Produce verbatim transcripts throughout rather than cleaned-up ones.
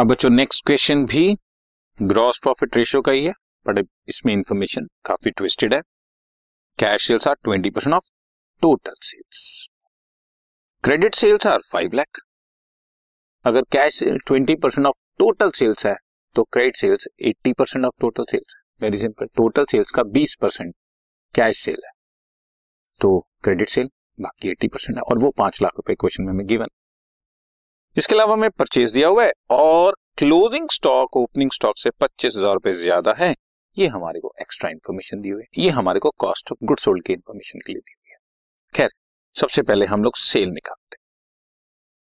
अब बच्चों next question भी ग्रॉस प्रॉफिट रेशियो का ही है, बट इसमें इंफॉर्मेशन काफी ट्विस्टेड है। Cash sales are twenty percent of total sales, credit sales are five lakh. अगर cash sales twenty percent of total sales है तो credit sales eighty percent of total sales है। वेरी सिंपल, टोटल सेल्स का बीस percent cash sale है तो credit sale बाकी eighty percent है, और वो पांच लाख रुपए क्वेश्चन में हमें गिवन। इसके अलावा हमें परचेज दिया हुआ है और क्लोजिंग स्टॉक ओपनिंग स्टॉक से पच्चीस हजार रुपए ज्यादा है, ये हमारे को एक्स्ट्रा इन्फॉर्मेशन दी हुई है, ये हमारे को कॉस्ट ऑफ गुड सोल्ड की इन्फॉर्मेशन के लिए दी हुई है। खैर सबसे पहले हम लोग सेल निकालते हैं।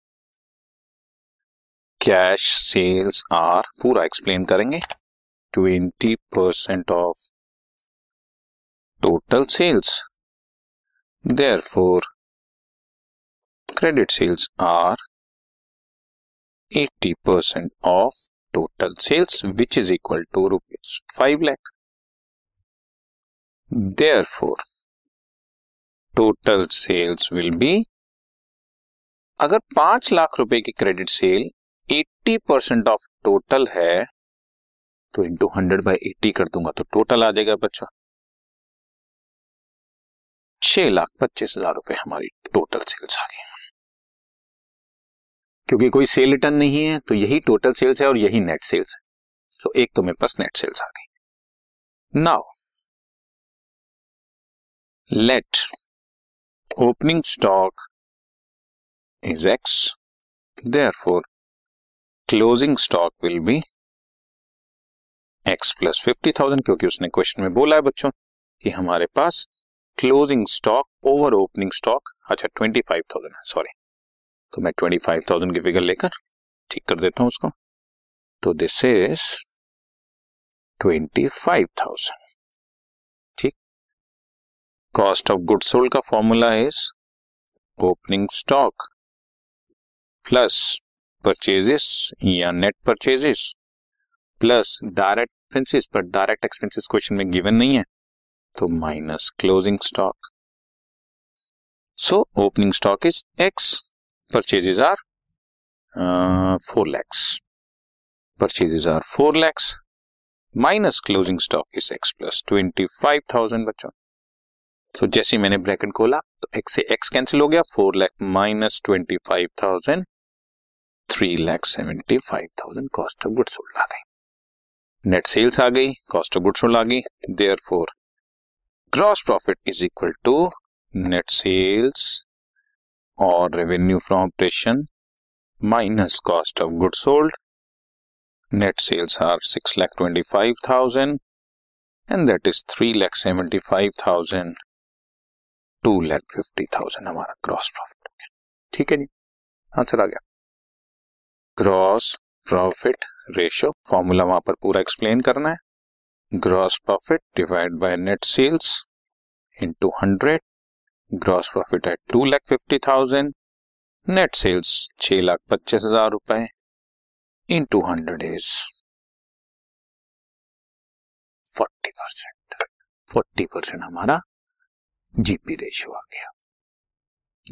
कैश सेल्स आर पूरा एक्सप्लेन करेंगे, twenty percent of total sales, therefore credit sales are eighty percent of total sales which is equal to rupees five lakh. Therefore, total sales will be, अगर पांच लाख रुपए की credit sale eighty percent of total है तो into hundred by eighty कर दूंगा तो total आ जाएगा बच्चों छह लाख पच्चीस हजार रुपए हमारी टोटल सेल्स आ गई। क्योंकि कोई सेल रिटर्न नहीं है तो यही टोटल सेल्स है और यही नेट सेल्स है, सो so, एक तो मेरे पास नेट सेल्स आ गई। Now let opening stock is X, therefore closing stock will be X plus fifty thousand, क्योंकि उसने क्वेश्चन में बोला है बच्चों कि हमारे पास closing stock over opening stock अच्छा ट्वेंटी फाइव थाउजेंड है, सॉरी, तो मैं ट्वेंटी फाइव थाउजेंड की फिगर लेकर ठीक कर देता हूं उसको, तो this is twenty five thousand. ठीक, कॉस्ट ऑफ गुड सोल्ड का formula is opening stock plus purchases या net purchases plus direct expenses, पर डायरेक्ट एक्सपेंसेस क्वेश्चन में गिवन नहीं है तो minus closing stock. So opening stock is X, purchases are four lakhs, purchases are four lakhs minus closing stock is X plus twenty five thousand. बच्चों तो जैसे मैंने bracket खोला तो एक्स से एक्स कैंसिल हो गया, four lakh minus twenty five thousand, three lakh seventy five thousand cost of good sold आ गई, नेट सेल्स आ गई, कॉस्ट ऑफ गुड सोल्ड आ गई। Therefore gross profit is equal to net sales और revenue from operation minus cost of good sold. Net sales are six lakh twenty five thousand and that is three lakh seventy five thousand, two lakh fifty thousand हमारा gross profit हो गया। ठीक है जी, answer आ गया। Gross profit ratio formula वहां पर पूरा explain करना है, gross profit divide by net sales into hundred, gross profit है two lakh fifty thousand, net sales छह लाख पच्चीस हजार रुपए into hundred is forty percent forty percent हमारा जीपी रेशियो आ गया।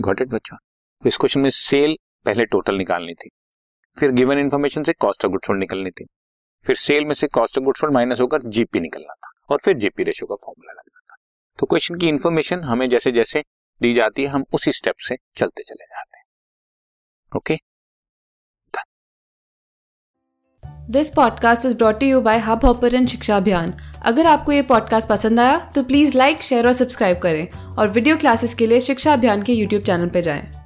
गॉट इट बच्चों, इस क्वेश्चन में सेल पहले टोटल निकालनी थी, फिर गिवन इन्फॉर्मेशन से कॉस्ट ऑफ गुड सोल्ड निकालनी थी, फिर सेल में से cost of good sold minus होकर जीपी निकलना था और फिर जीपी रेशियो का फॉर्मूला लगना। तो क्वेश्चन की इन्फॉर्मेशन हमें जैसे जैसे दी जाती है हम उसी स्टेप से चलते चले जाते हैं। Okay, this podcast is brought to you by hub hopper and Shiksha Abhiyan. अगर आपको ये पॉडकास्ट पसंद आया तो प्लीज लाइक शेयर और सब्सक्राइब करें और वीडियो क्लासेस के लिए शिक्षा अभियान के यूट्यूब चैनल पर जाएं।